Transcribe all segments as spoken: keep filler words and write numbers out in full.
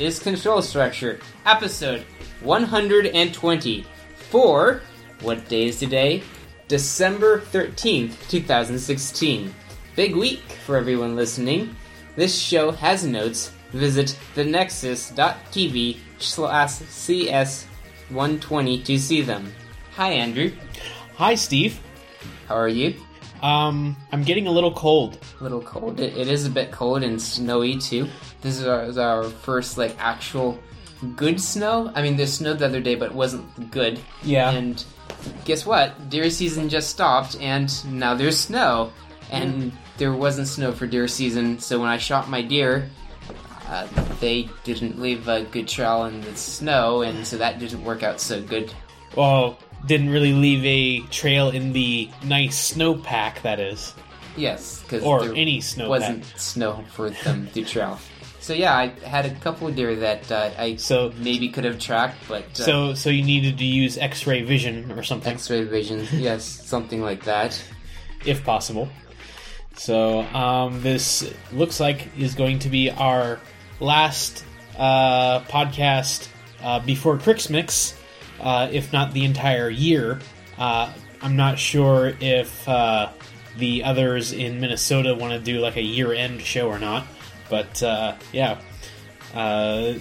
is Control Structure, episode one hundred twenty, for, what day is today? December thirteenth, two thousand sixteen. Big week for everyone listening. This show has notes. Visit thenexus dot t v slash C S one twenty to see them. Hi, Andrew. Hi, Steve. How are you? Um, I'm getting a little cold. A little cold? It, it is a bit cold and snowy, too. This is our, is our first, like, actual good snow. I mean, there's snow the other day, but it wasn't good. Yeah. And guess what? Deer season just stopped, and now there's snow. And mm. there wasn't snow for deer season, so when I shot my deer, uh, they didn't leave a good trail in the snow, and so that didn't work out so good. Well, didn't really leave a trail in the nice snowpack, that is. Yes, because there any snow wasn't pack. Snow for them to trail. So yeah, I had a couple of deer that uh, I so, maybe could have tracked, but... Uh, so so you needed to use X-ray vision or something. X-ray vision, yes, something like that. If possible. So um, this looks like is going to be our last uh, podcast uh, before Pricks Mix. Uh, if not the entire year. Uh, I'm not sure if uh, the others in Minnesota want to do like a year-end show or not, but uh, yeah. Uh,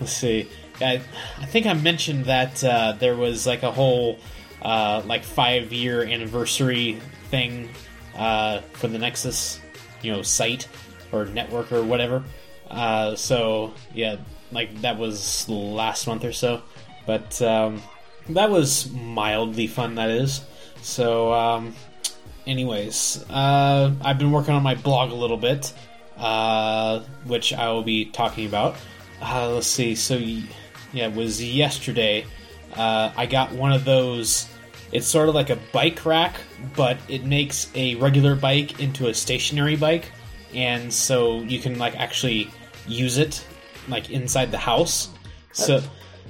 let's see. I, I think I mentioned that uh, there was like a whole uh, like five-year anniversary thing uh, for the Nexus, you know, site or network or whatever. Uh, so yeah, like that was last month or so. But um, that was mildly fun, that is. So, um, anyways, uh, I've been working on my blog a little bit, uh, which I will be talking about. Uh, let's see. So, yeah, it was yesterday. Uh, I got one of those. It's sort of like a bike rack, but it makes a regular bike into a stationary bike, and so you can like actually use it like inside the house. So.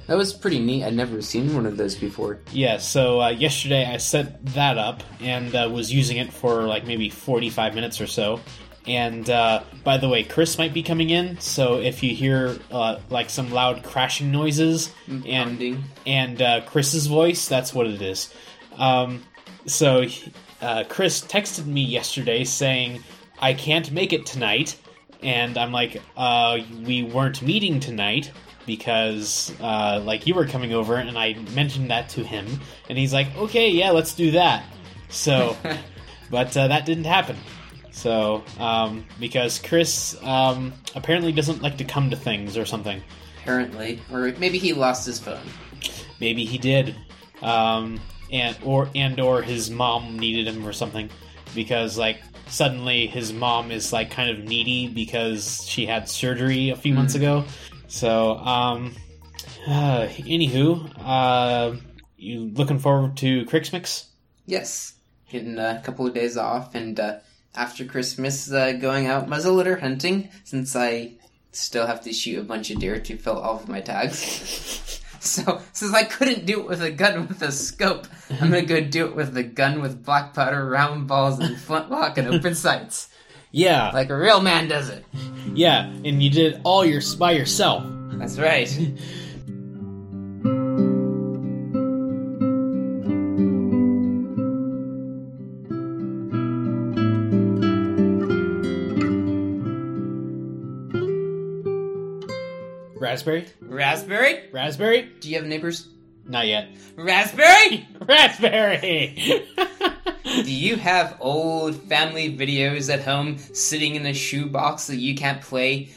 That was pretty neat. I'd never seen one of those before. Yeah, so uh, yesterday I set that up and uh, was using it for like maybe forty-five minutes or so. And uh, by the way, Chris might be coming in, so if you hear uh, like some loud crashing noises and pounding. and uh, Chris's voice, that's what it is. Um, so uh, Chris texted me yesterday saying, "I can't make it tonight," and I'm like, uh, "We weren't meeting tonight." Because, uh, like, you were coming over, and I mentioned that to him, and he's like, "Okay, yeah, let's do that." So, but uh, that didn't happen. So, um, because Chris um, apparently doesn't like to come to things or something. Apparently, or maybe he lost his phone. Maybe he did, um, and or and or his mom needed him or something, because like suddenly his mom is like kind of needy because she had surgery a few mm. months ago. So, um, uh, anywho, uh, you looking forward to Pricks Mix? Yes, getting a couple of days off, and uh, after Christmas, uh, going out muzzleloader hunting, since I still have to shoot a bunch of deer to fill all of my tags. So, since I couldn't do it with a gun with a scope, I'm gonna go do it with a gun with black powder, round balls, and flintlock and open sights. Yeah. Like a real man does it. Yeah, and you did it all your, by yourself. That's right. Raspberry? Raspberry? Raspberry? Do you have neighbors? Not yet. Raspberry? Raspberry! Do you have old family videos at home sitting in a shoebox that you can't play?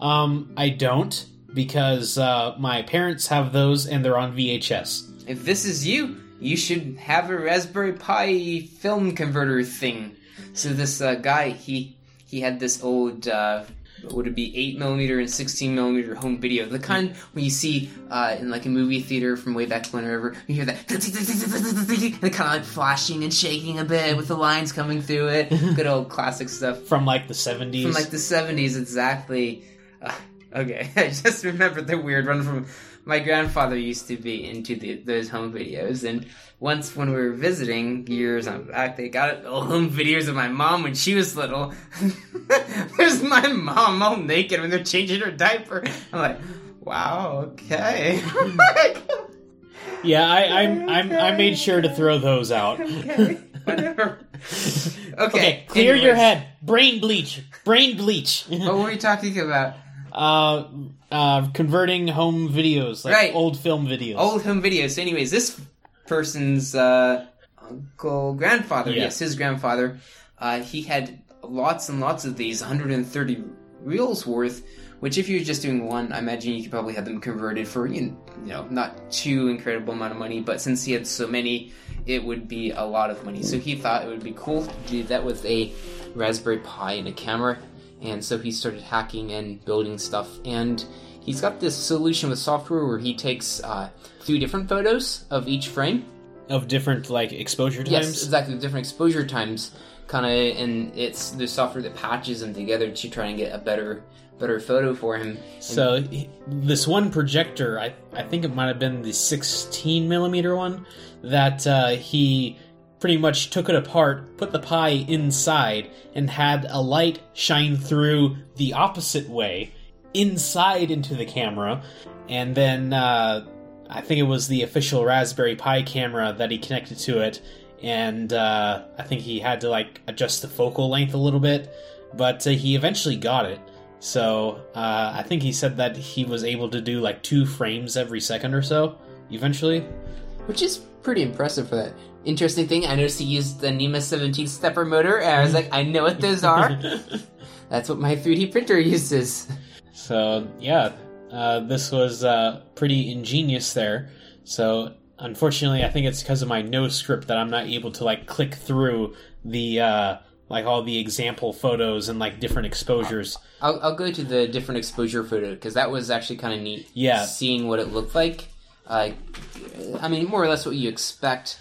Um, I don't, because uh, my parents have those and they're on V H S. If this is you, you should have a Raspberry Pi film converter thing. So this uh, guy, he he had this old, uh, would it be eight millimeter and sixteen millimeter home video. The kind when you see uh, in like a movie theater from way back when or whatever, you hear that, the kind of like flashing and shaking a bit with the lines coming through it. Good old classic stuff. From like the seventies. From like the seventies, exactly. Uh, okay, I just remembered the weird one from my grandfather used to be into the, those home videos, and once when we were visiting years back, they got old home videos of my mom when she was little. There's my mom all naked when they're changing her diaper. I'm like, wow, okay. Yeah, I I'm, okay. I'm I made sure to throw those out. Okay, whatever. Okay, okay, clear anyways. Your head. Brain bleach. Brain bleach. What were we talking about? Uh, uh, converting home videos, like right. old film videos. Old home videos. So anyways, this person's uh, uncle, grandfather, yeah. yes, his grandfather, uh, he had lots and lots of these, one hundred thirty reels worth, which if you're just doing one, I imagine you could probably have them converted for, you know, not too incredible amount of money, but since he had so many, it would be a lot of money. So he thought it would be cool to do that with a Raspberry Pi and a camera, and so he started hacking and building stuff, and he's got this solution with software where he takes uh, three different photos of each frame. Of different, like, exposure times? Yes, exactly, different exposure times, kind of, and it's the software that patches them together to try and get a better... better photo for him. And so this one projector, I I think it might have been the sixteen millimeter one, that uh, he pretty much took it apart, put the Pi inside, and had a light shine through the opposite way inside into the camera, and then uh, I think it was the official Raspberry Pi camera that he connected to it, and uh, I think he had to like adjust the focal length a little bit, but uh, he eventually got it. So, uh, I think he said that he was able to do, like, two frames every second or so, eventually. Which is pretty impressive for that. Interesting thing, I noticed he used the NEMA seventeen stepper motor, and I was like, I know what those are. That's what my three D printer uses. So, yeah, uh, this was uh, pretty ingenious there. So, unfortunately, I think it's because of my no script that I'm not able to, like, click through the... Uh, like all the example photos and like different exposures. I'll, I'll go to the different exposure photo because that was actually kind of neat. Yeah, seeing what it looked like. Uh, I mean, more or less what you expect,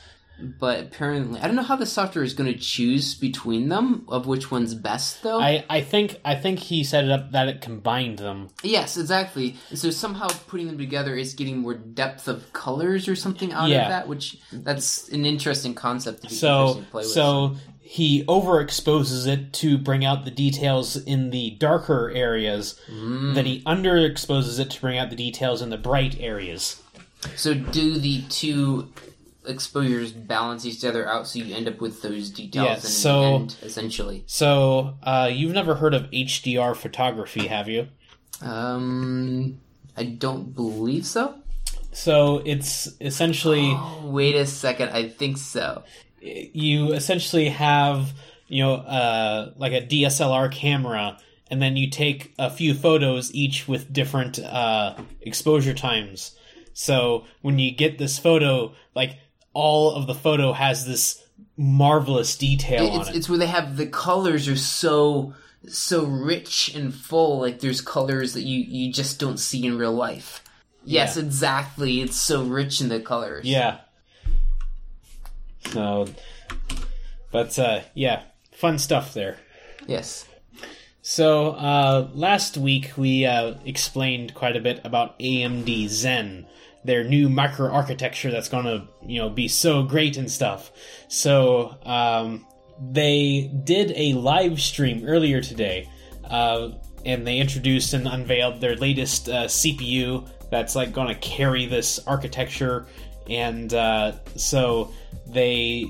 but apparently, I don't know how the software is going to choose between them of which one's best though. I, I think I think he set it up that it combined them. Yes, exactly. So somehow putting them together is getting more depth of colors or something out yeah. of that, which that's an interesting concept. To be so interesting to play with. so. He overexposes it to bring out the details in the darker areas. Mm. Then he underexposes it to bring out the details in the bright areas. So do the two exposures balance each other out so you end up with those details yeah, in so, the end, essentially? So, uh, you've never heard of H D R photography, have you? Um, I don't believe so. So it's essentially... Oh, wait a second, I think so. You essentially have, you know, uh, like a D S L R camera, and then you take a few photos, each with different uh, exposure times. So when you get this photo, like, all of the photo has this marvelous detail it's, on it. It's where they have the colors are so, so rich and full, like there's colors that you, you just don't see in real life. Yes, yeah. Exactly. It's so rich in the colors. Yeah. So, but, uh, yeah, fun stuff there. Yes. So, uh, last week we, uh, explained quite a bit about A M D Zen, their new microarchitecture that's gonna, you know, be so great and stuff. So, um, they did a live stream earlier today, uh, and they introduced and unveiled their latest, uh, C P U that's, like, gonna carry this architecture, and, uh, so... They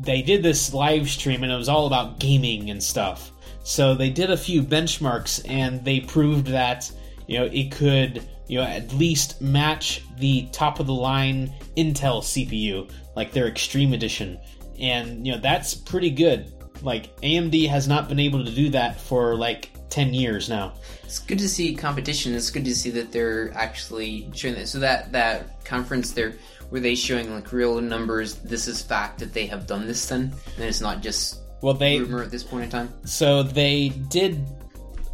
they did this live stream, and it was all about gaming and stuff. So they did a few benchmarks, and they proved that, you know, it could, you know, at least match the top-of-the-line Intel C P U, like their Extreme Edition. And, you know, that's pretty good. Like, A M D has not been able to do that for, like, ten years now. It's good to see competition. It's good to see that they're actually showing that. So that, that conference there... Were they showing, like, real numbers, this is fact that they have done this then? And it's not just well, they, rumor at this point in time? So they did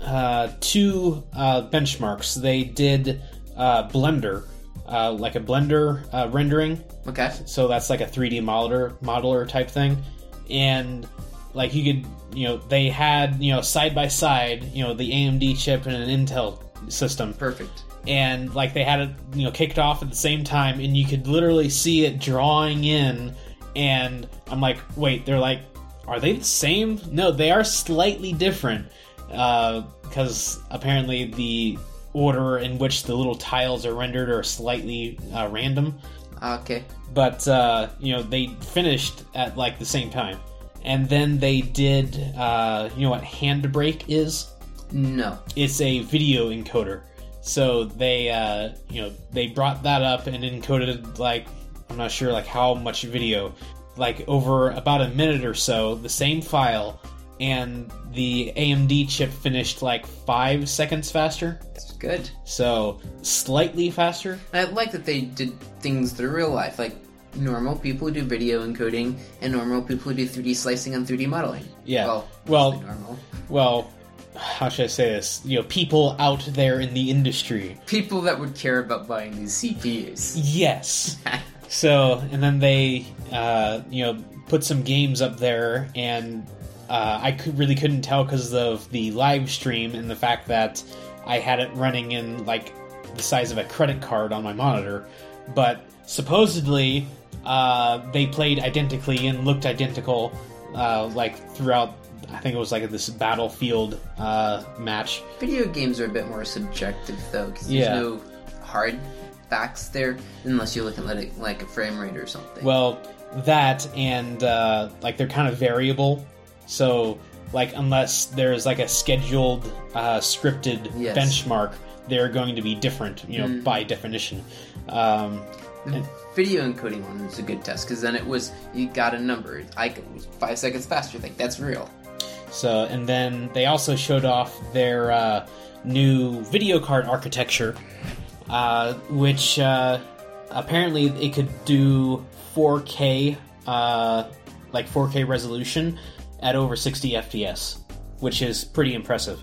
uh, two uh, benchmarks. They did uh, Blender, uh, like a Blender uh, rendering. Okay. So that's like a three D modeler, modeler type thing. And, like, you could, you know, they had, you know, side by side, you know, the A M D chip and an Intel system. Perfect. and like they had it, you know, kicked off at the same time, and you could literally see it drawing in. And I'm like, wait, they're like, are they the same? No, they are slightly different, because uh, apparently the order in which the little tiles are rendered are slightly uh, random. Okay. But, uh, you know, they finished at, like, the same time. And then they did, uh, you know what Handbrake is? No. It's a video encoder. So they, uh, you know, they brought that up and encoded, like, I'm not sure, like, how much video. Like, over about a minute or so, the same file, and the A M D chip finished, like, five seconds faster. That's good. So, slightly faster. I like that they did things through real life, like normal people who do video encoding and normal people who do three D slicing and three D modeling. Yeah. Well, well, normal. Well, how should I say this? You know, people out there in the industry. People that would care about buying these C P Us. Yes. So, and then they, uh, you know, put some games up there, and uh, I could, really couldn't tell because of the live stream and the fact that I had it running in, like, the size of a credit card on my monitor. But supposedly, uh, they played identically and looked identical, uh, like, throughout, I think it was, like, this Battlefield uh, match. Video games are a bit more subjective, though, because yeah. there's no hard facts there, unless you look at it like a frame rate or something. Well, that and uh, like they're kind of variable. So, like unless there's like a scheduled, uh, scripted yes. benchmark, they're going to be different, you know, mm. by definition. Um, the and, video encoding one was a good test because then it was you got a number. I was five seconds faster. Like that's real. So, and then they also showed off their uh, new video card architecture. Uh, which, uh, apparently it could do four K, uh, like four K resolution at over sixty F P S, which is pretty impressive.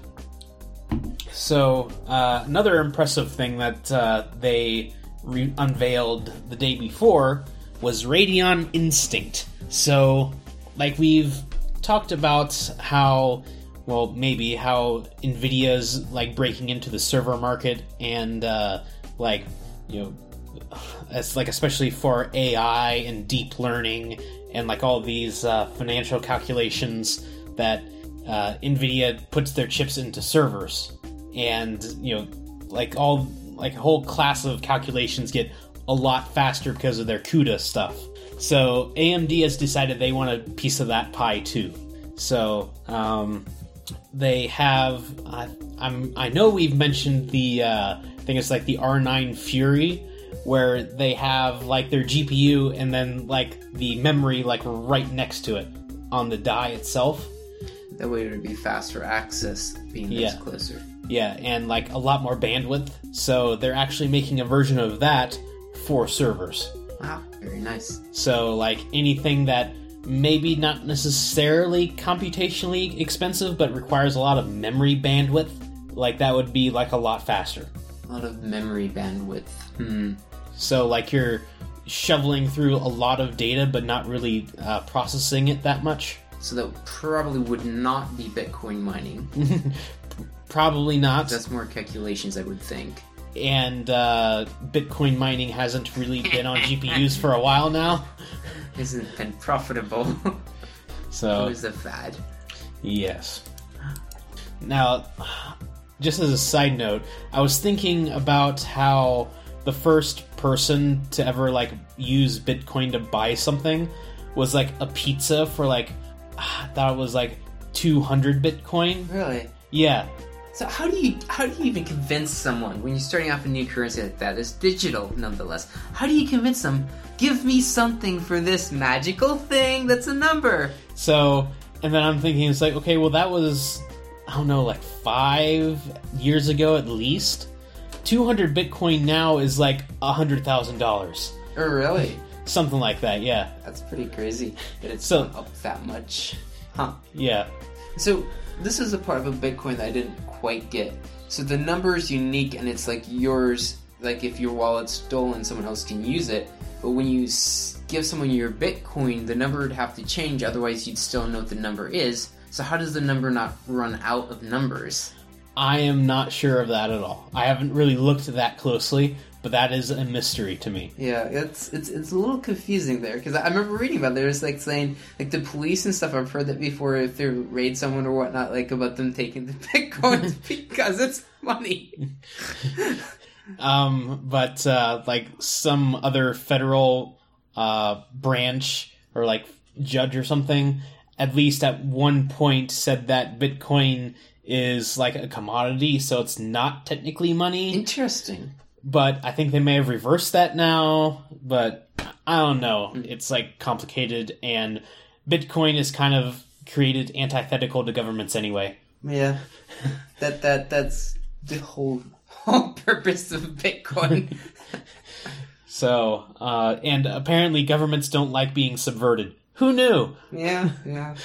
So, uh, another impressive thing that, uh, they re- unveiled the day before was Radeon Instinct. So, like we've talked about how... Well, maybe how NVIDIA's, like, breaking into the server market and, uh, like, you know, it's like especially for A I and deep learning and, like, all these uh, financial calculations that uh, NVIDIA puts their chips into servers. And, you know, like, all, like, a whole class of calculations get a lot faster because of their CUDA stuff. So A M D has decided they want a piece of that pie, too. So, um... They have, uh, I'm, I know we've mentioned the, uh, I think it's like the R nine Fury, where they have like their G P U and then like the memory like right next to it on the die itself. That way it would be faster access being yeah. this closer. Yeah, and like a lot more bandwidth. So they're actually making a version of that for servers. Wow, very nice. So like anything that... Maybe not necessarily computationally expensive, but requires a lot of memory bandwidth. Like, that would be, like, a lot faster. A lot of memory bandwidth. Hmm. So, like, you're shoveling through a lot of data, but not really uh, processing it that much. So that probably would not be Bitcoin mining. Probably not. That's more calculations, I would think. And uh, Bitcoin mining hasn't really been on G P Us for a while now. Hasn't been profitable. So it was a fad. Yes. Now, just as a side note, I was thinking about how the first person to ever like use Bitcoin to buy something was like a pizza for like I thought it was like two hundred Bitcoin. Really? Yeah. So how do you how do you even convince someone when you're starting off a new currency like that? It's digital, nonetheless. How do you convince them? Give me something for this magical thing that's a number. So, and then I'm thinking it's like, okay, well that was I don't know, like five years ago at least. two hundred Bitcoin now is like a hundred thousand dollars. Oh, really? Something like that, yeah. That's pretty crazy that it's so, up that much, huh? Yeah. So this is a part of a Bitcoin that I didn't quite get. So the number is unique, and it's like yours, like if your wallet's stolen, someone else can use it. But when you give someone your Bitcoin, the number would have to change, otherwise you'd still know what the number is. So how does the number not run out of numbers? I am not sure of that at all. I haven't really looked that closely, but that is a mystery to me. Yeah, it's it's it's a little confusing there, because I remember reading about it. There's like saying, like the police and stuff, I've heard that before, if they raid someone or whatnot, like about them taking the Bitcoin because it's money. um, but uh, like some other federal uh, branch or like judge or something, at least at one point said that Bitcoin is like a commodity, so it's not technically money. Interesting. But I think they may have reversed that now, but I don't know. It's like complicated, and Bitcoin is kind of created antithetical to governments anyway. Yeah. that that that's the whole whole purpose of Bitcoin. So, uh, and apparently governments don't like being subverted. Who knew? Yeah, yeah.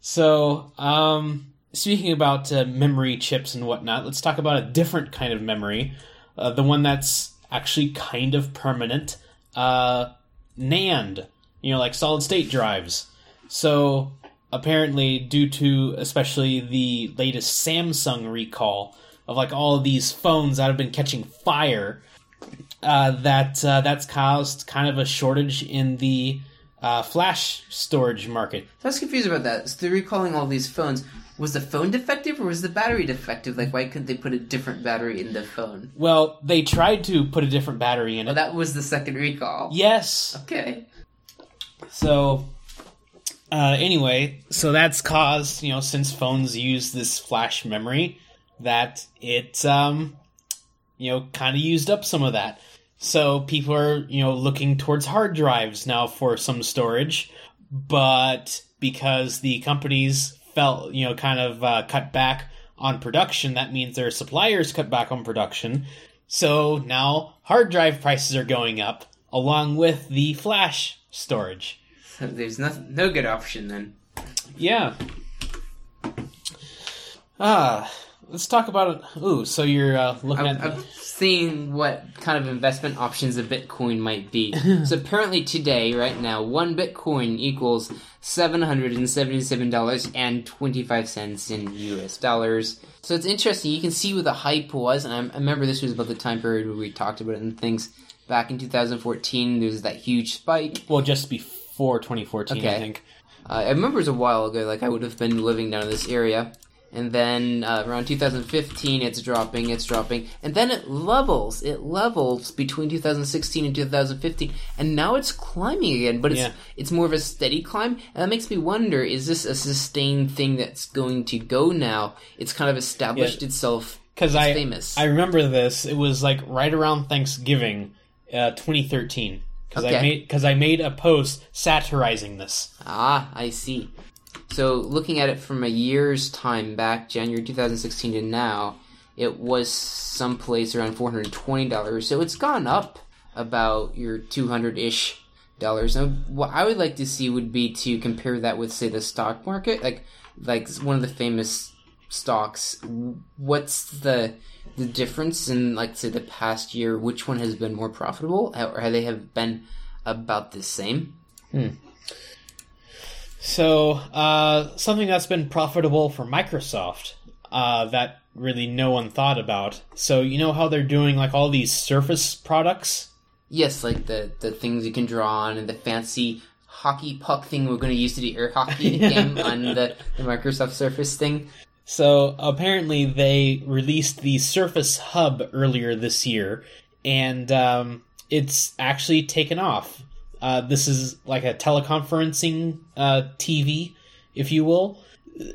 So, um, speaking about uh, memory chips and whatnot, let's talk about a different kind of memory, uh, the one that's actually kind of permanent, uh, NAND, you know, like solid-state drives. So apparently due to especially the latest Samsung recall of like all of these phones that have been catching fire, uh, that uh, that's caused kind of a shortage in the uh, flash storage market. I was confused about that. So they're recalling all these phones. Was the phone defective or was the battery defective? Like, why couldn't they put a different battery in the phone? Well, they tried to put a different battery in it. Oh, that was the second recall. Yes. Okay. So, uh, anyway, so that's caused, you know, since phones use this flash memory, that it, um, you know, kind of used up some of that. So people are, you know, looking towards hard drives now for some storage, but because the companies felt, you know, kind of uh, cut back on production, that means their suppliers cut back on production. So now hard drive prices are going up along with the flash storage. So there's no, no good option then. Yeah. Ah, let's talk about it. Ooh, so you're uh, looking I'm, at... I'm seeing what kind of investment options a Bitcoin might be. So apparently today, right now, one Bitcoin equals seven hundred seventy-seven dollars and twenty-five cents in U S dollars. So it's interesting. You can see where the hype was. And I, I remember this was about the time period where we talked about it and things. Back in two thousand fourteen, there was that huge spike. Well, just before twenty fourteen, okay. I think. Uh, I remember it was a while ago. Like, I would have been living down in this area. And then uh, around two thousand fifteen, it's dropping, it's dropping. And then it levels. It levels between two thousand sixteen and two thousand fifteen. And now it's climbing again, but it's yeah. it's more of a steady climb. And that makes me wonder, is this a sustained thing that's going to go now? It's kind of established yeah. itself as I, famous. I remember this. It was like right around Thanksgiving uh, twenty thirteen. Because okay. I made, 'cause I made a post satirizing this. Ah, I see. So looking at it from a year's time back, January two thousand sixteen to now, it was someplace around four hundred twenty dollars. So it's gone up about your two hundred-ish dollars. Now, what I would like to see would be to compare that with, say, the stock market. Like, like one of the famous stocks, what's the the difference in, like, say, the past year? Which one has been more profitable? Or have they have been about the same? Hmm. So, uh, something that's been profitable for Microsoft, uh, that really no one thought about. So, you know how they're doing, like, all these Surface products? Yes, like the, the things you can draw on and the fancy hockey puck thing we're going to use to do air hockey game on the, the Microsoft Surface thing. So, apparently they released the Surface Hub earlier this year, and um, it's actually taken off. Uh, this is like a teleconferencing uh, T V, if you will.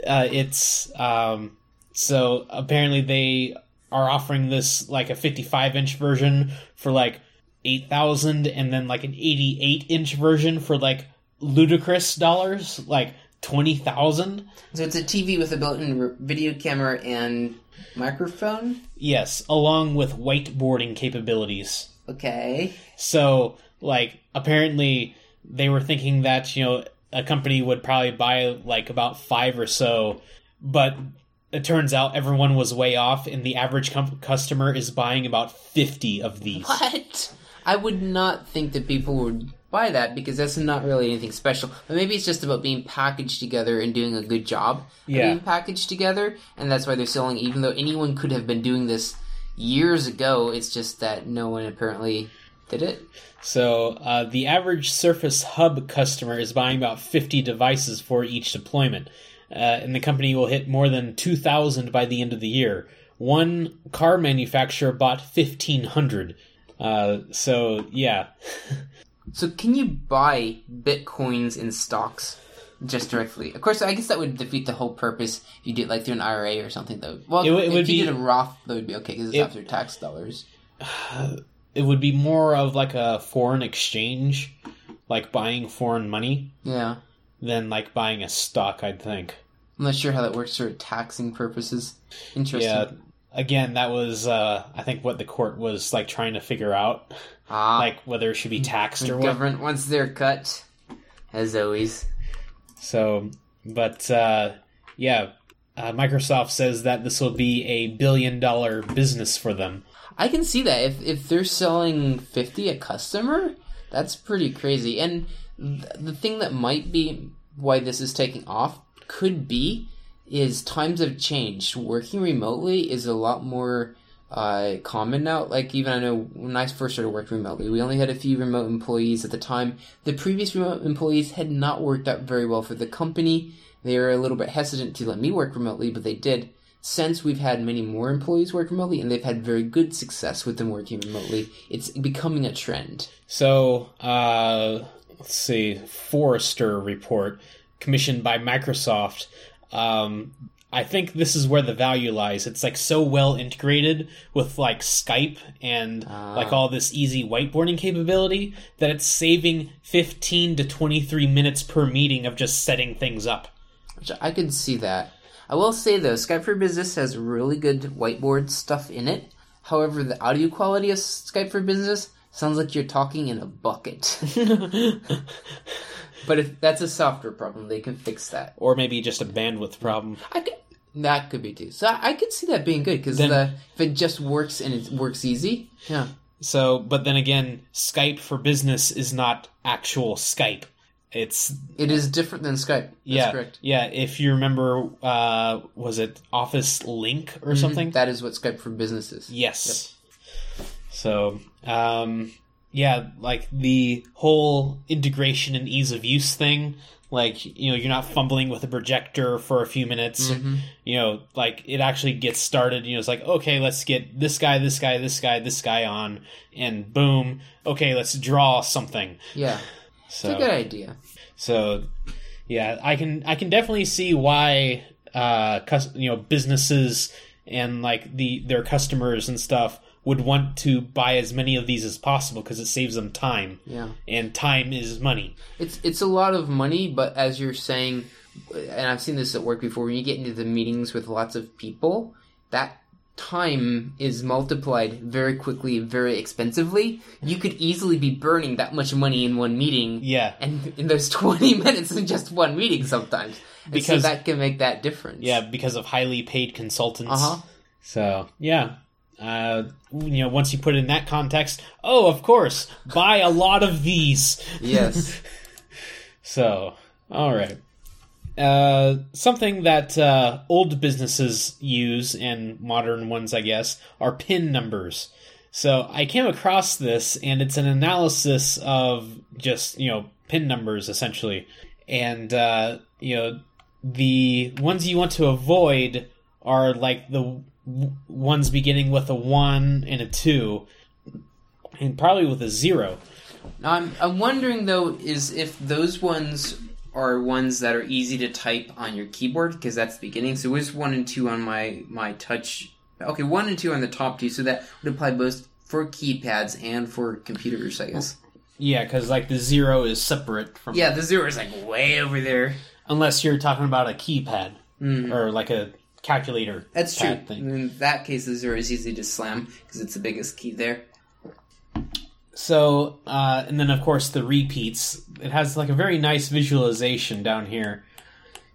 Uh, it's um, so apparently they are offering this like a fifty-five inch version for like eight thousand, and then like an eighty-eight inch version for like ludicrous dollars, like twenty thousand. So it's a T V with a built-in video camera and microphone? Yes, along with whiteboarding capabilities. Okay. So, like, apparently they were thinking that, you know, a company would probably buy, like, about five or so, but it turns out everyone was way off, and the average com- customer is buying about fifty of these. What? I would not think that people would buy that because that's not really anything special. But maybe it's just about being packaged together and doing a good job yeah. of being packaged together, and that's why they're selling, even though anyone could have been doing this years ago. It's just that no one apparently did it. So uh, the average Surface Hub customer is buying about fifty devices for each deployment, uh, and the company will hit more than two thousand by the end of the year. One car manufacturer bought fifteen hundred. Uh, so, yeah. So can you buy bitcoins in stocks just directly? Of course, I guess that would defeat the whole purpose if you did like through an I R A or something, though. Well, it, it if would you be, did a Roth, that would be okay because it's it, after tax dollars. Uh, it would be more of like a foreign exchange, like buying foreign money. Yeah. Than like buying a stock, I'd think. I'm not sure how that works for taxing purposes. Interesting. Yeah. Again, that was, uh, I think, what the court was like trying to figure out, ah, like whether it should be taxed or what. The government wants their cut, as always. So, but uh, yeah, uh, Microsoft says that this will be a billion-dollar business for them. I can see that if if they're selling fifty a customer, that's pretty crazy. And th- the thing that might be why this is taking off could be. Is times have changed. Working remotely is a lot more uh, common now. Like, even I know when I first started working remotely, we only had a few remote employees at the time. The previous remote employees had not worked out very well for the company. They were a little bit hesitant to let me work remotely, but they did. Since we've had many more employees work remotely, and they've had very good success with them working remotely, it's becoming a trend. So, uh, let's see, Forrester report commissioned by Microsoft. Um, I think this is where the value lies. It's like so well integrated with like Skype and uh, like all this easy whiteboarding capability that it's saving fifteen to twenty-three minutes per meeting of just setting things up. Which I could see that. I will say though, Skype for Business has really good whiteboard stuff in it. However, the audio quality of Skype for Business sounds like you're talking in a bucket. But if that's a software problem, they can fix that. Or maybe just a bandwidth problem. I could, that could be too. So I, I could see that being good, because if it just works and it works easy, yeah. So, but then again, Skype for Business is not actual Skype. It's it is different than Skype. That's yeah, correct. Yeah, if you remember, uh, was it Office Link or mm-hmm. something? That is what Skype for Business is. Yes. Yep. So, um... yeah, like the whole integration and ease of use thing, like, you know, you're not fumbling with a projector for a few minutes, mm-hmm. you know, like it actually gets started, you know, it's like, okay, let's get this guy, this guy, this guy, this guy on, and boom, okay, let's draw something. Yeah, so, it's a good idea. So, yeah, I can I can definitely see why, uh, you know, businesses and like the their customers and stuff would want to buy as many of these as possible because it saves them time. Yeah. And time is money. It's it's a lot of money, but as you're saying, and I've seen this at work before, when you get into the meetings with lots of people, that time is multiplied very quickly, very expensively. You could easily be burning that much money in one meeting. Yeah. And, and there's twenty minutes in just one meeting sometimes. And because, so that can make that difference. Yeah, because of highly paid consultants. Uh-huh. So, yeah. Uh, you know, once you put it in that context, oh, of course, buy a lot of these. Yes. So, all right. Uh, something that uh, old businesses use and modern ones, I guess, are PIN numbers. So I came across this, and it's an analysis of just, you know, PIN numbers essentially, and uh, you know, the ones you want to avoid are like the ones beginning with a one and a two, and probably with a zero. I'm I'm wondering though is if those ones are ones that are easy to type on your keyboard, because that's the beginning. So it's one and two on my my touch. Okay, one and two on the top two. So that would apply both for keypads and for computers, I guess. Yeah, because like the zero is separate from. Yeah, the zero is like way over there. Unless you're talking about a keypad mm-hmm. or like a. Calculator. That's true. Thing. In that case, the zero is easy to slam because it's the biggest key there. So, uh, and then of course the repeats. It has like a very nice visualization down here.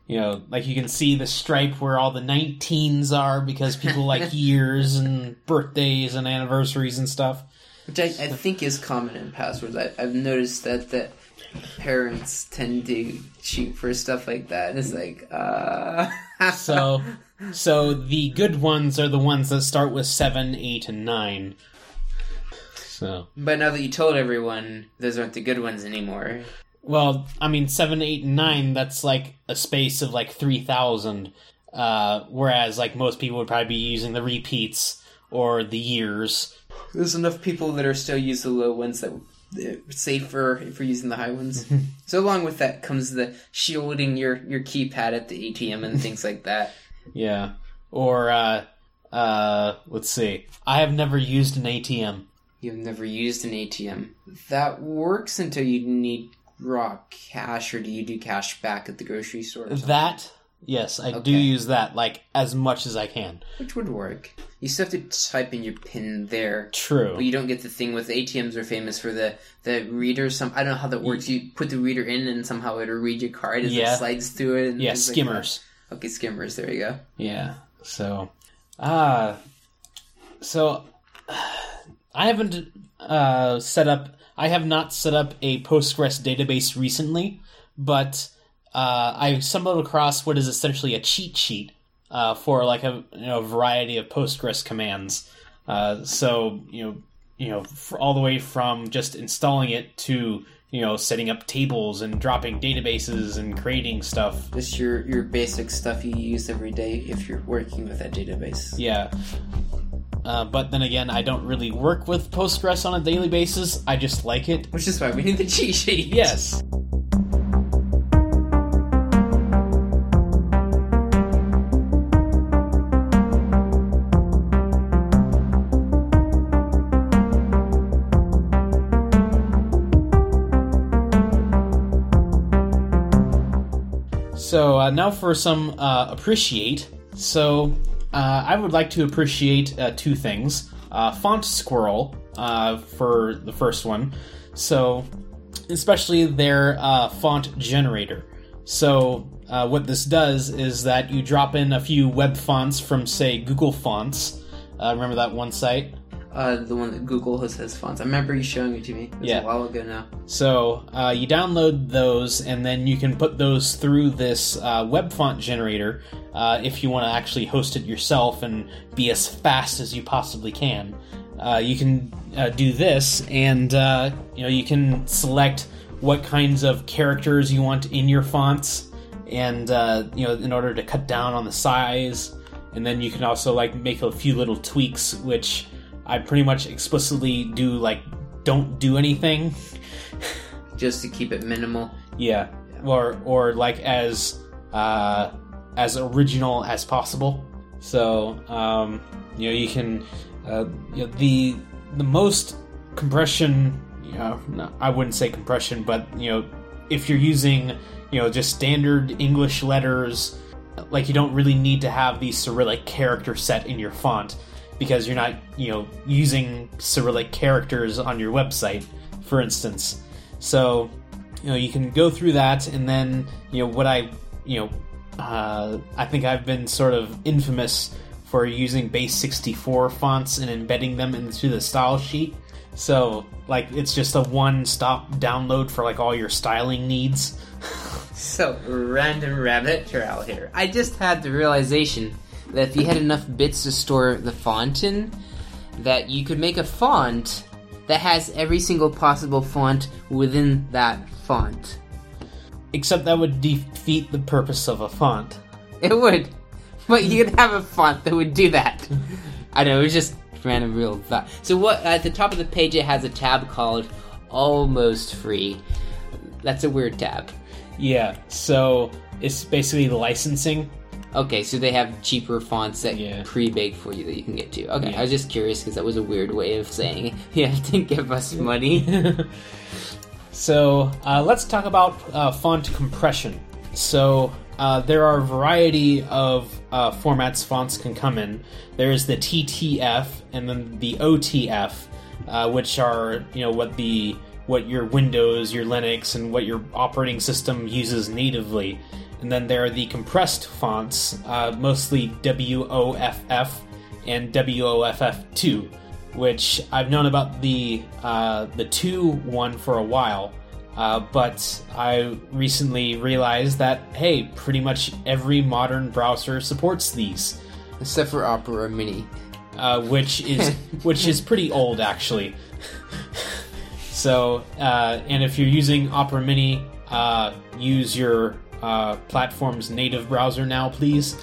You know, like you can see the stripe where all the nineteens are because people like years and birthdays and anniversaries and stuff. Which I, I think is common in passwords. I, I've noticed that, that parents tend to cheat for stuff like that. And it's like, uh... so, so the good ones are the ones that start with seven, eight, and nine. So. But now that you told everyone, those aren't the good ones anymore. Well, I mean, seven, eight, and nine, that's like a space of like three thousand. Uh, whereas like most people would probably be using the repeats or the years. There's enough people that are still use the low ones that it's safer if we're using the high ones. So along with that comes the shielding your, your keypad at the A T M and things like that. Yeah. Or, uh, uh, let's see. I have never used an A T M. You've never used an A T M. That works until you need raw cash, or do you do cash back at the grocery store or something? That, yes, I okay. do use that, like, as much as I can. Which would work. You still have to type in your PIN there. True. But you don't get the thing with A T Ms are famous for the, the reader. Some I don't know how that works. You put the reader in and somehow it'll read your card as yeah. it slides through it. And yeah, skimmers. Like okay, skimmers. There you go. Yeah. So, uh, so... I haven't uh, set up. I have not set up a Postgres database recently, but uh, I stumbled across what is essentially a cheat sheet uh, for like a you know, variety of Postgres commands. Uh, so you know, you know, all the way from just installing it to you know setting up tables and dropping databases and creating stuff. Just your your basic stuff you use every day if you're working with that database. Yeah. Uh, but then again, I don't really work with Postgres on a daily basis. I just like it. Which is why we need the cheat sheet. Yes. So uh, now for some uh, appreciate. So... Uh, I would like to appreciate uh, two things. Uh, Font Squirrel uh, for the first one. So, especially their uh, font generator. So, uh, what this does is that you drop in a few web fonts from, say, Google Fonts. Uh, remember that one site? Uh, the one that Google has, has fonts. I remember you showing it to me. It was yeah. a while ago now. So, uh, you download those, and then you can put those through this uh, web font generator uh, if you want to actually host it yourself and be as fast as you possibly can. Uh, you can uh, do this, and uh, you know you can select what kinds of characters you want in your fonts, and uh, you know in order to cut down on the size. And then you can also like make a few little tweaks, which I pretty much explicitly do, like, don't do anything. Just to keep it minimal. Yeah. yeah. Or, or like, as uh, as original as possible. So, um, you know, you can... Uh, you know, the the most compression... You know, no, I wouldn't say compression, but, you know, if you're using, you know, just standard English letters, like, you don't really need to have the Cyrillic character set in your font, because you're not, you know, using Cyrillic characters on your website, for instance. So, you know, you can go through that, and then, you know, what I, you know, uh, I think I've been sort of infamous for using base sixty-four fonts and embedding them into the style sheet. So, like, it's just a one-stop download for, like, all your styling needs. So, random rabbit trail here. I just had the realization that if you had enough bits to store the font in, that you could make a font that has every single possible font within that font. Except that would defeat the purpose of a font. It would. But you'd have a font that would do that. I know, it was just random real thought. So what at the top of the page, it has a tab called Almost Free. That's a weird tab. Yeah, so it's basically the licensing. Okay, so they have cheaper fonts that yeah. pre-bake for you that you can get to. Okay, yeah. I was just curious because that was a weird way of saying you have to give us money. So uh, let's talk about uh, font compression. So uh, there are a variety of uh, formats fonts can come in. There's the T T F and then the O T F, uh, which are you know what the what your Windows, your Linux, and what your operating system uses natively. And then there are the compressed fonts, uh, mostly W O F F and W O F F two, which I've known about the uh, the two one for a while, uh, but I recently realized that, hey, pretty much every modern browser supports these. Except for Opera Mini. Uh, which is which is pretty old, actually. So, uh, and if you're using Opera Mini, uh, use your uh, platform's native browser now, please.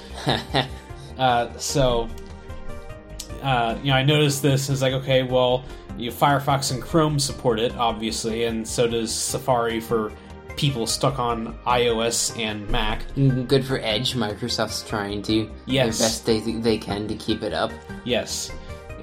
uh, so, uh, you know, I noticed this, and it's like, okay, well, you, Firefox and Chrome support it, obviously, and so does Safari for people stuck on iOS and Mac. Good for Edge. Microsoft's trying to yes. the best they, they can to keep it up. Yes.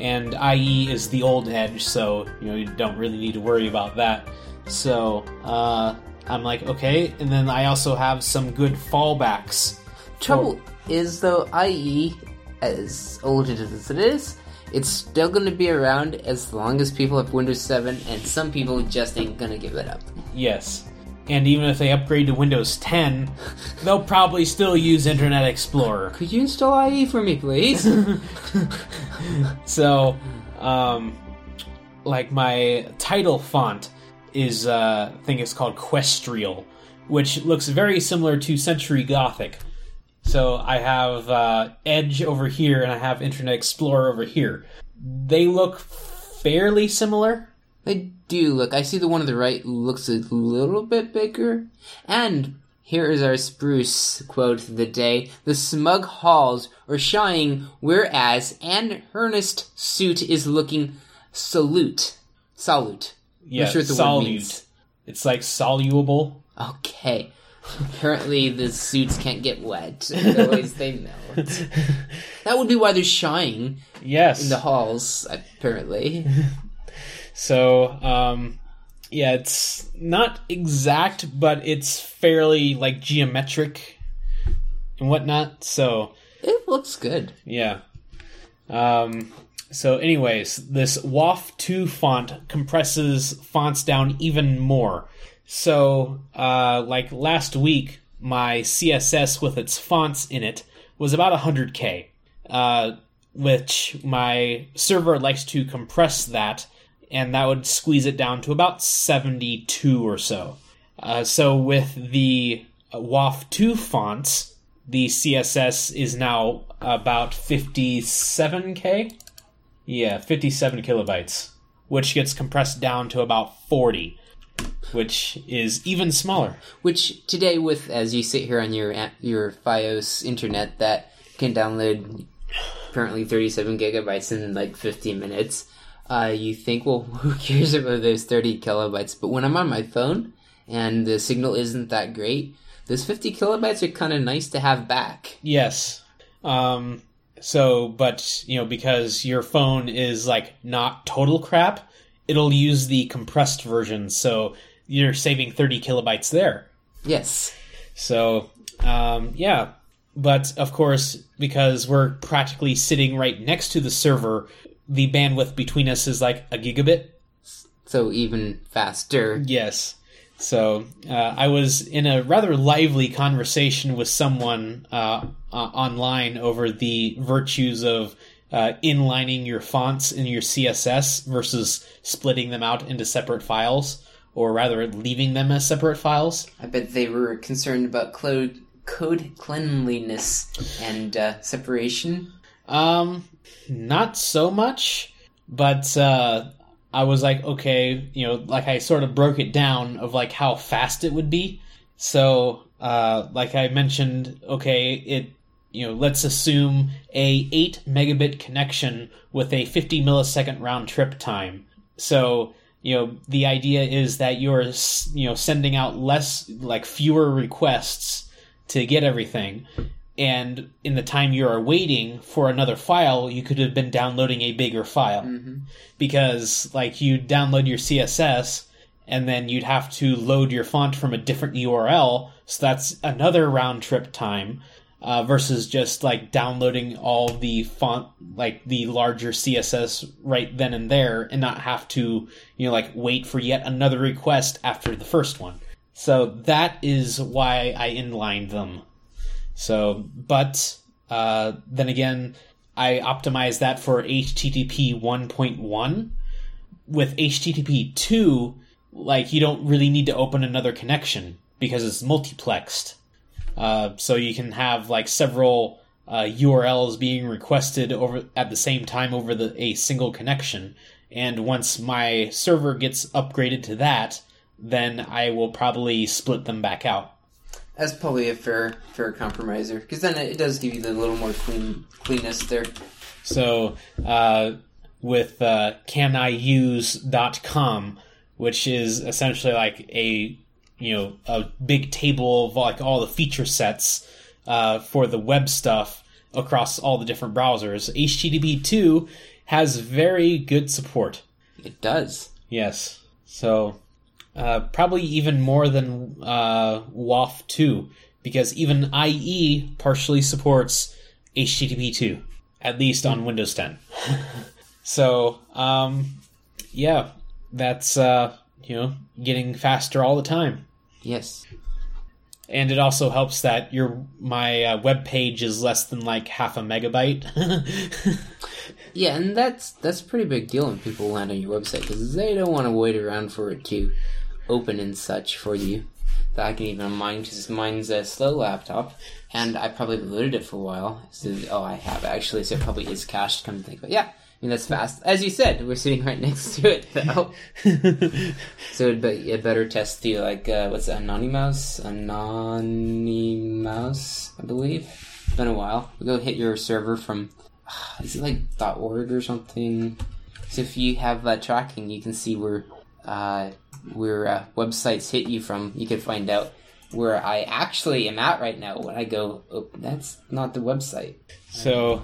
And I E is the old Edge, so you know you don't really need to worry about that. So uh, I'm like, okay. And then I also have some good fallbacks. Trouble for... is, though, I E, as old as it is, it's still going to be around as long as people have Windows seven, and some people just ain't going to give it up. Yes. And even if they upgrade to Windows ten, they'll probably still use Internet Explorer. Could you install I E for me, please? So, um, like my title font is, uh, I think it's called Questrial, which looks very similar to Century Gothic. So I have uh, Edge over here, and I have Internet Explorer over here. They look fairly similar. They do look. I see the one on the right looks a little bit bigger. And here is our spruce quote of the day. The smug halls are shying, whereas an earnest suit is looking salute. Salute. Yeah, I'm sure the word means. It's like soluble. Okay. Apparently the suits can't get wet. Otherwise they melt. That would be why they're shying. Yes. In the halls, apparently. So, um, yeah, it's not exact, but it's fairly, like, geometric and whatnot, so... It looks good. Yeah. Um, so, anyways, this W O F F two font compresses fonts down even more. So, uh, like, last week, my C S S with its fonts in it was about one hundred K, uh, which my server likes to compress that, and that would squeeze it down to about seventy-two or so. Uh, so with the W O F F two fonts, the C S S is now about fifty-seven K? Yeah, fifty-seven kilobytes, which gets compressed down to about forty, which is even smaller. Which today, with as you sit here on your your Fios internet, that can download apparently thirty-seven gigabytes in like fifteen minutes. Uh, you think, well, who cares about those thirty kilobytes? But when I'm on my phone and the signal isn't that great, those fifty kilobytes are kind of nice to have back. Yes. Um, so, but, you know, because your phone is, like, not total crap, it'll use the compressed version. So you're saving thirty kilobytes there. Yes. So, um, yeah. But, of course, because we're practically sitting right next to the server, the bandwidth between us is like a gigabit. So even faster. Yes. So uh, I was in a rather lively conversation with someone uh, uh, online over the virtues of uh, inlining your fonts in your C S S versus splitting them out into separate files, or rather leaving them as separate files. I bet they were concerned about code, code cleanliness and uh, separation. Um... Not so much, but uh, I was like, okay, you know, like I sort of broke it down of like how fast it would be. So, uh, like I mentioned, okay, it, you know, let's assume a eight megabit connection with a fifty millisecond round trip time. So, you know, the idea is that you're, you know, sending out less, like fewer requests to get everything. And in the time you are waiting for another file, you could have been downloading a bigger file. Mm-hmm. Because, like, you download your C S S, and then you'd have to load your font from a different U R L, so that's another round-trip time, uh, versus just, like, downloading all the font, like, the larger C S S right then and there, and not have to, you know, like, wait for yet another request after the first one. So that is why I inlined them. So, but, uh, then again, I optimized that for H T T P one point one. With H T T P two, like, you don't really need to open another connection because it's multiplexed. Uh, so you can have, like, several uh, U R Ls being requested over at the same time over the, a single connection. And once my server gets upgraded to that, then I will probably split them back out. That's probably a fair fair compromiser, because then it does give you the little more clean cleanness there. So uh, with uh, can I use dot com, which is essentially like a you know a big table of like all the feature sets uh, for the web stuff across all the different browsers. H T T P two has very good support. It does. Yes. So. Uh, probably even more than uh, W O F F two, because even I E partially supports H T T P two, at least on Windows ten. So, um, yeah, that's, uh, you know, getting faster all the time. Yes. And it also helps that your my uh, web page is less than, like, half a megabyte. Yeah, and that's that's a pretty big deal when people land on your website, because they don't want to wait around for it to open and such for you. That I can even on mine, because mine's a slow laptop, and I probably loaded it for a while. So, oh, I have actually, so it probably is cached, come to think of it. Yeah, I mean, that's fast. As you said, we're sitting right next to it, though. So it'd be a better test to, like, uh, what's that, Anonymous? Anonymous, I believe. It's been a while. We'll go hit your server from, is it like .org or something? So if you have that tracking, you can see where... Uh, where uh, websites hit you from. You can find out where I actually am at right now when I go, oh, that's not the website. So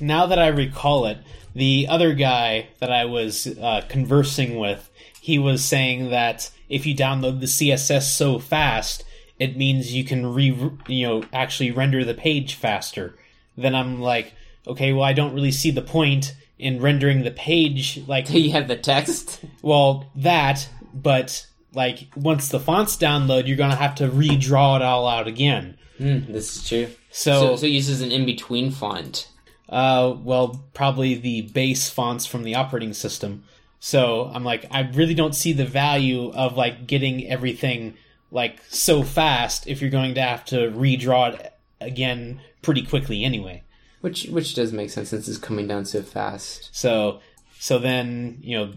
now that I recall it, the other guy that I was uh, conversing with, he was saying that if you download the C S S so fast, it means you can re you know actually render the page faster. Then I'm like, okay, well, I don't really see the point in rendering the page, like... Do you have the text? Well, that, but, like, once the fonts download, you're going to have to redraw it all out again. Mm, this is true. So, so, so it uses an in-between font. Uh, well, probably the base fonts from the operating system. So I'm like, I really don't see the value of, like, getting everything, like, so fast if you're going to have to redraw it again pretty quickly anyway. Which which does make sense since it's coming down so fast. So so then, you know,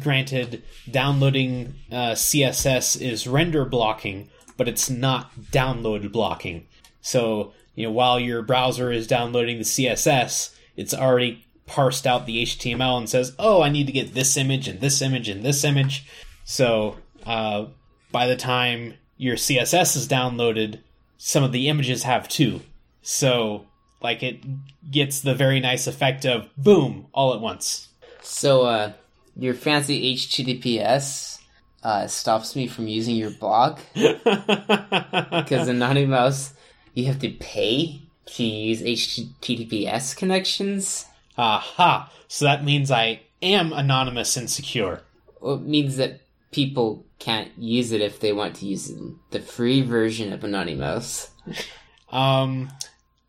granted, downloading uh, C S S is render blocking, but it's not download blocking. So, you know, while your browser is downloading the C S S, it's already parsed out the H T M L and says, oh, I need to get this image and this image and this image. So uh, by the time your C S S is downloaded, some of the images have too. So... Like, it gets the very nice effect of, boom, all at once. So, uh, your fancy H T T P S uh, stops me from using your blog. Because in Anonymous, you have to pay to use H T T P S connections. Aha! So that means I am anonymous and secure. Well, it means that people can't use it if they want to use the free version of Anonymous. um...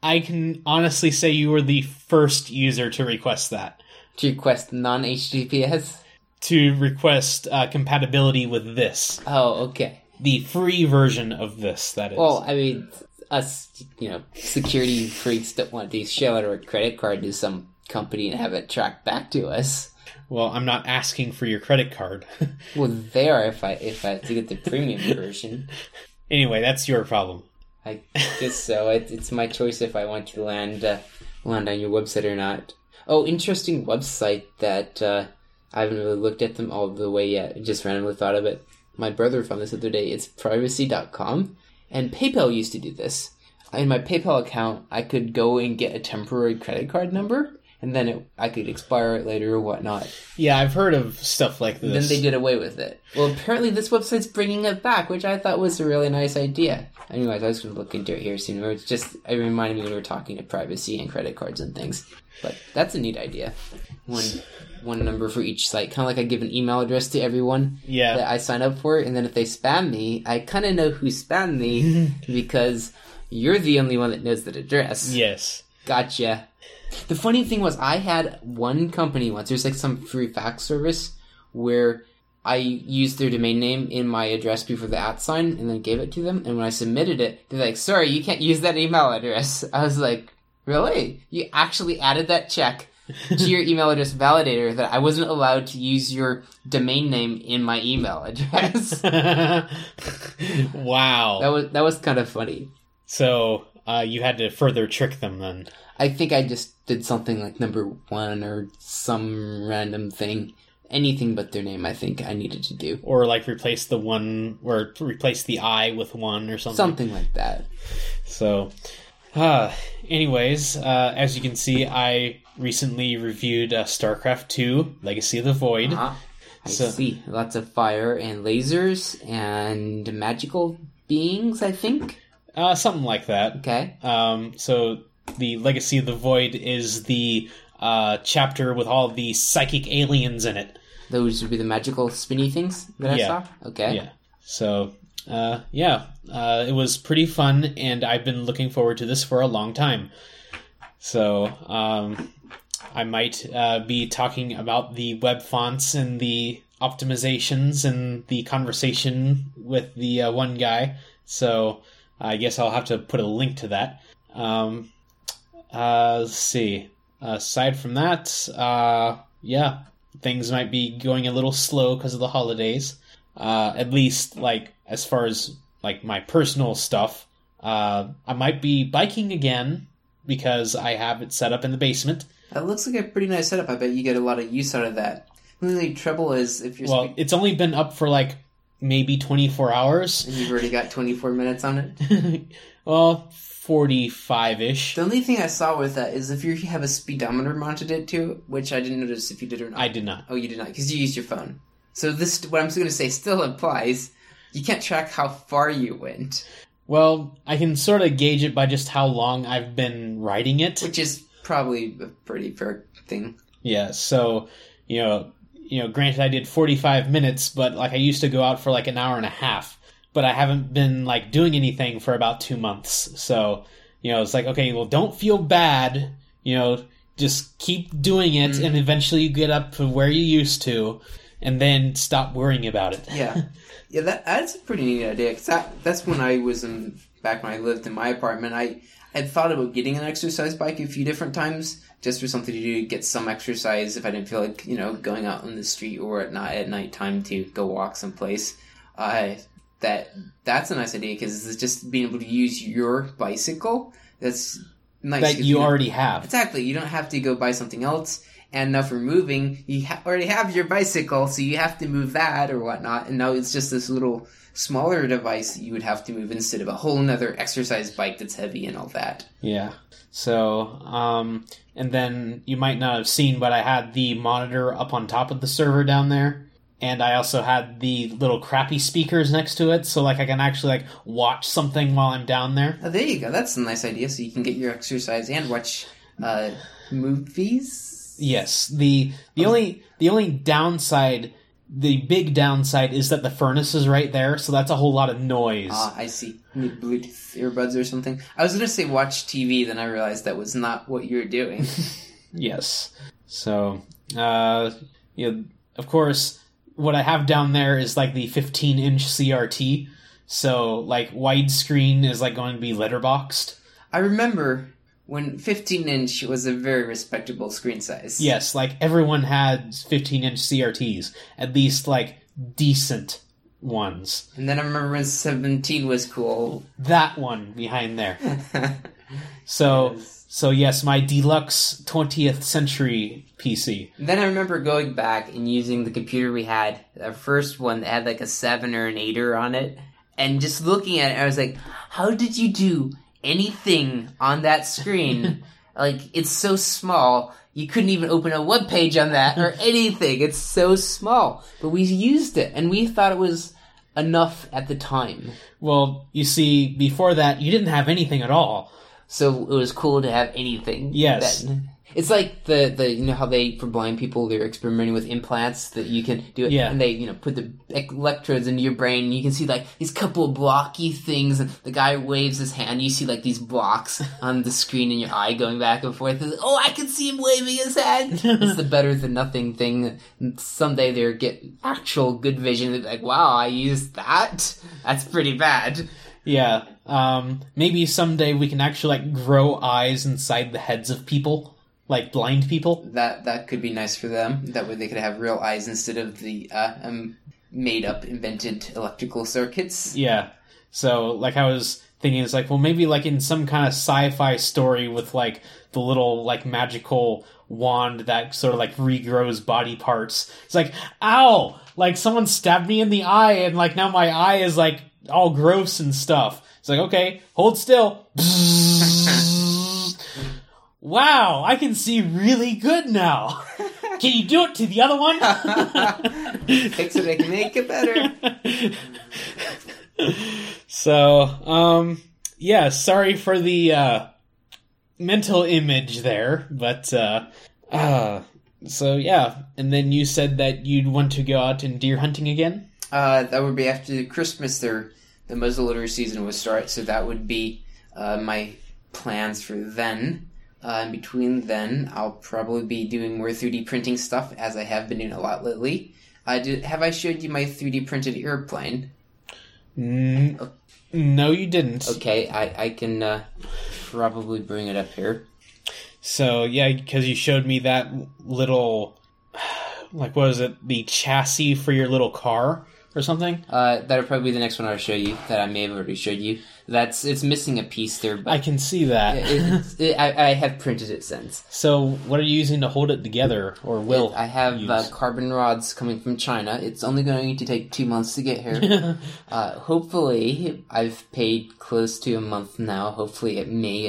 I can honestly say you were the first user to request that. To request non-H T T P S? To request uh, compatibility with this. Oh, okay. The free version of this, that is. Well, I mean, us, you know, security freaks don't want to shell out our credit card to some company and have it tracked back to us. Well, I'm not asking for your credit card. Well, they are if I, if I have to get the premium version. Anyway, that's your problem. I guess so. It, it's my choice if I want to land uh, land on your website or not. Oh, interesting website that uh, I haven't really looked at them all the way yet. I just randomly thought of it. My brother found this other day. It's privacy dot com. And PayPal used to do this. In my PayPal account, I could go and get a temporary credit card number, and then it, I could expire it later or whatnot. Yeah, I've heard of stuff like this. And then they did away with it. Well, apparently this website's bringing it back, which I thought was a really nice idea. Anyways, I was going to look into it here soon. It's just, it reminded me we were talking to privacy and credit cards and things. But that's a neat idea. One one number for each site. Kind of like I give an email address to everyone yeah. that I sign up for. And then if they spam me, I kind of know who spammed me because you're the only one that knows that address. Yes. Gotcha. The funny thing was, I had one company once. There's like some free fax service where I used their domain name in my address before the at sign and then gave it to them. And when I submitted it, they're like, sorry, you can't use that email address. I was like, really? You actually added that check to your email address validator that I wasn't allowed to use your domain name in my email address. Wow. That was, that was kind of funny. So uh, you had to further trick them then. I think I just did something like number one or some random thing. Anything but their name, I think I needed to do. Or like replace the one, or replace the I with one or something. Something like that. So, uh, anyways, uh, as you can see, I recently reviewed uh, StarCraft two, Legacy of the Void. Uh-huh. I so, see. Lots of fire and lasers and magical beings, I think? Uh, something like that. Okay. Um, so the Legacy of the Void is the uh, chapter with all the psychic aliens in it. Those would be the magical spinny things that yeah. I saw? Okay. Yeah. So, uh, yeah. Uh, it was pretty fun, and I've been looking forward to this for a long time. So, um, I might uh, be talking about the web fonts and the optimizations and the conversation with the uh, one guy. So, I guess I'll have to put a link to that. Um, uh, let's see. Aside from that, uh, yeah, things might be going a little slow because of the holidays. Uh, at least, like, as far as, like, my personal stuff. Uh, I might be biking again because I have it set up in the basement. That looks like a pretty nice setup. I bet you get a lot of use out of that. The only trouble is if you're... Well, spe- it's only been up for, like, maybe twenty-four hours. And you've already got twenty-four minutes on it? Well... forty-five-ish. The only thing I saw with that is if you have a speedometer mounted it to, which I didn't notice if you did or not. I did not. Oh, you did not, because you used your phone. So this, what I'm going to say still applies. You can't track how far you went. Well, I can sort of gauge it by just how long I've been riding it. Which is probably a pretty fair thing. Yeah, so, you know, you know, granted I did forty-five minutes, but like I used to go out for like an hour and a half. But I haven't been, like, doing anything for about two months. So, you know, it's like, okay, well, don't feel bad. You know, just keep doing it, mm-hmm. and eventually you get up to where you used to, and then stop worrying about it. Yeah. Yeah, that, that's a pretty neat idea. Because that, that's when I was in, back when I lived in my apartment. I had thought about getting an exercise bike a few different times, just for something to do, to get some exercise if I didn't feel like, you know, going out on the street or at night, at nighttime to go walk someplace. I... Uh, That that's a nice idea because it's just being able to use your bicycle. That's nice that you, you already have. Exactly, you don't have to go buy something else. And now for moving, you ha- already have your bicycle, so you have to move that or whatnot. And now it's just this little smaller device that you would have to move instead of a whole nother exercise bike that's heavy and all that. Yeah. So, um, and then you might not have seen, but I had the monitor up on top of the server down there. And I also had the little crappy speakers next to it, so like I can actually like watch something while I'm down there. Oh, there you go. That's a nice idea. So you can get your exercise and watch uh, movies. Yes. the the oh. only the only downside, the big downside, is that the furnace is right there, so that's a whole lot of noise. Ah, I see. You need Bluetooth earbuds or something. I was gonna say watch T V, then I realized that was not what you were doing. Yes. So, uh, you know, of course. What I have down there is, like, the fifteen-inch C R T, so, like, widescreen is, like, going to be letterboxed. I remember when fifteen-inch was a very respectable screen size. Yes, like, everyone had fifteen-inch C R Ts, at least, like, decent ones. And then I remember when seventeen was cool. That one behind there. So... Yes. So, yes, my deluxe twentieth century P C. Then I remember going back and using the computer we had, our first one that had like a seven or an eighter on it, and just looking at it, I was like, how did you do anything on that screen? Like, it's so small, you couldn't even open a web page on that or anything. It's so small. But we used it, and we thought it was enough at the time. Well, you see, before that, you didn't have anything at all. So it was cool to have anything. Yes. Then. It's like the, the you know how they, for blind people, they're experimenting with implants that you can do it. Yeah. And they, you know, put the electrodes into your brain and you can see like these couple of blocky things and the guy waves his hand. You see like these blocks on the screen in your eye going back and forth. Like, oh, I can see him waving his hand. It's the better than nothing thing. Someday they'll get actual good vision. Like, wow, I used that. That's pretty bad. Yeah. Um, maybe someday we can actually like grow eyes inside the heads of people. Like blind people. That that could be nice for them. That way they could have real eyes instead of the uh, um, made-up, invented electrical circuits. Yeah. So, like, I was thinking, it's like, well, maybe, like, in some kind of sci-fi story with, like, the little, like, magical wand that sort of, like, regrows body parts. It's like, ow! Like, someone stabbed me in the eye, and, like, now my eye is, like, all gross and stuff. It's like, okay, hold still. Wow, I can see really good now. Can you do it to the other one? Fix it, I can make it better. So, um, yeah, sorry for the uh, mental image there, but uh, uh, so yeah. And then you said that you'd want to go out and deer hunting again? Uh, that would be after Christmas. There, the muzzleloader season would start, so that would be uh, my plans for then. Uh, in between then, I'll probably be doing more three D printing stuff, as I have been doing a lot lately. Uh, did, have I showed you my three D printed airplane? Mm, oh. No, you didn't. Okay, I, I can uh, probably bring it up here. So, yeah, because you showed me that little, like, what is it, the chassis for your little car or something? Uh, that'll probably be the next one I'll show you, that I may have already showed you. That's it's missing a piece there. But I can see that. it, it, it, I, I have printed it since. So what are you using to hold it together, or will it, I have uh, carbon rods coming from China. It's only going to take two months to get here. uh, hopefully, I've paid close to a month now. Hopefully, it may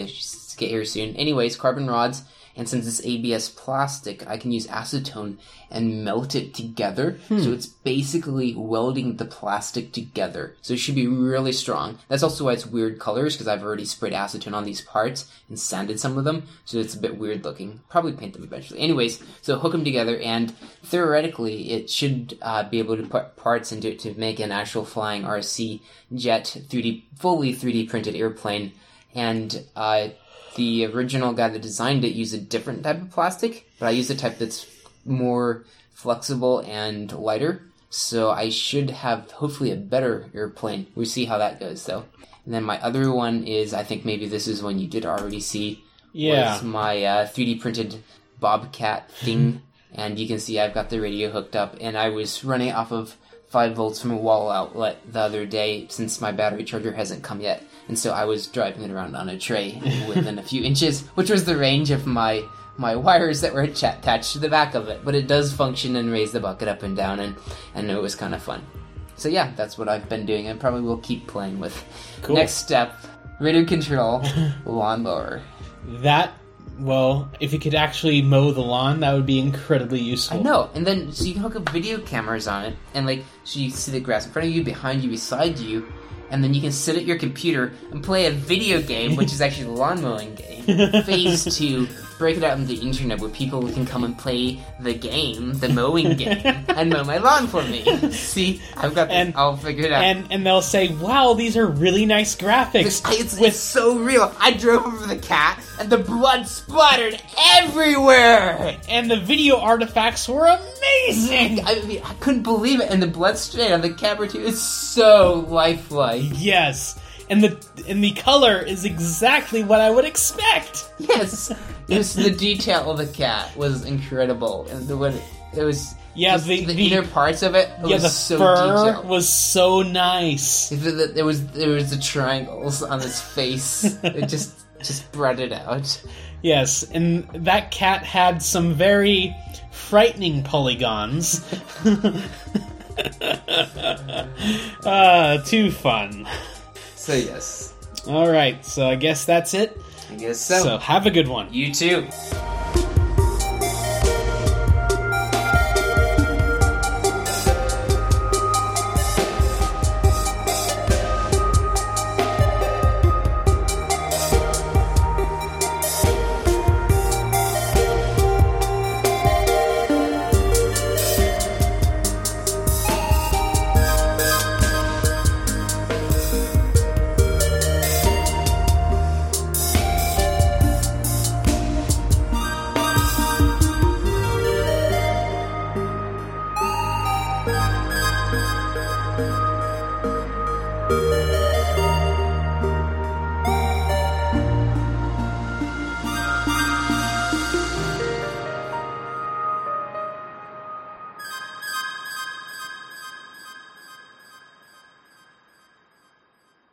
get here soon. Anyways, carbon rods, and since it's A B S plastic, I can use acetone and melt it together. Hmm. So it's basically welding the plastic together. So it should be really strong. That's also why it's weird colors, because I've already sprayed acetone on these parts and sanded some of them. So it's a bit weird looking. Probably paint them eventually. Anyways, so hook them together, and theoretically it should uh, be able to put parts into it to make an actual flying R C jet, three D fully three D printed airplane. And uh the original guy that designed it used a different type of plastic, but I used a type that's more flexible and lighter. So I should have, hopefully, a better airplane. We'll see how that goes, though. And then my other one is, I think maybe this is one you did already see. Yeah. Was my uh, three D printed Bobcat thing. And you can see I've got the radio hooked up. And I was running off of five volts from a wall outlet the other day, since my battery charger hasn't come yet. And so I was driving it around on a tray within a few inches, which was the range of my, my wires that were attached to the back of it. But it does function and raise the bucket up and down, and, and it was kind of fun. So yeah, that's what I've been doing, and probably will keep playing with. Cool. Next step, radio control, lawnmower. That, well, if you could actually mow the lawn, that would be incredibly useful. I know, and then, so you can hook up video cameras on it, and like, so you see the grass in front of you, behind you, beside you, and then you can sit at your computer and play a video game, which is actually the lawn mowing game. Phase two, break it out on the internet where people can come and play the game, the mowing game, and mow my lawn for me. See, I've got this. And, I'll figure it out. And and they'll say, wow, these are really nice graphics. It's, it's, with... it's so real. I drove over the cat, and the blood splattered everywhere. And the video artifacts were amazing. I mean, I couldn't believe it. And the blood straight on the camera, too. It's so lifelike. Yes, and the and the color is exactly what I would expect. Yes, yes, the detail of the cat was incredible, and the what it was. Yeah, the, the, the inner parts of it. it yeah, was the so fur detailed. Was so nice. There was there was the triangles on its face. It just just brought it out. Yes, and that cat had some very frightening polygons. uh, too fun. So yes. Alright, so I guess that's it. I guess so. So have a good one. You too.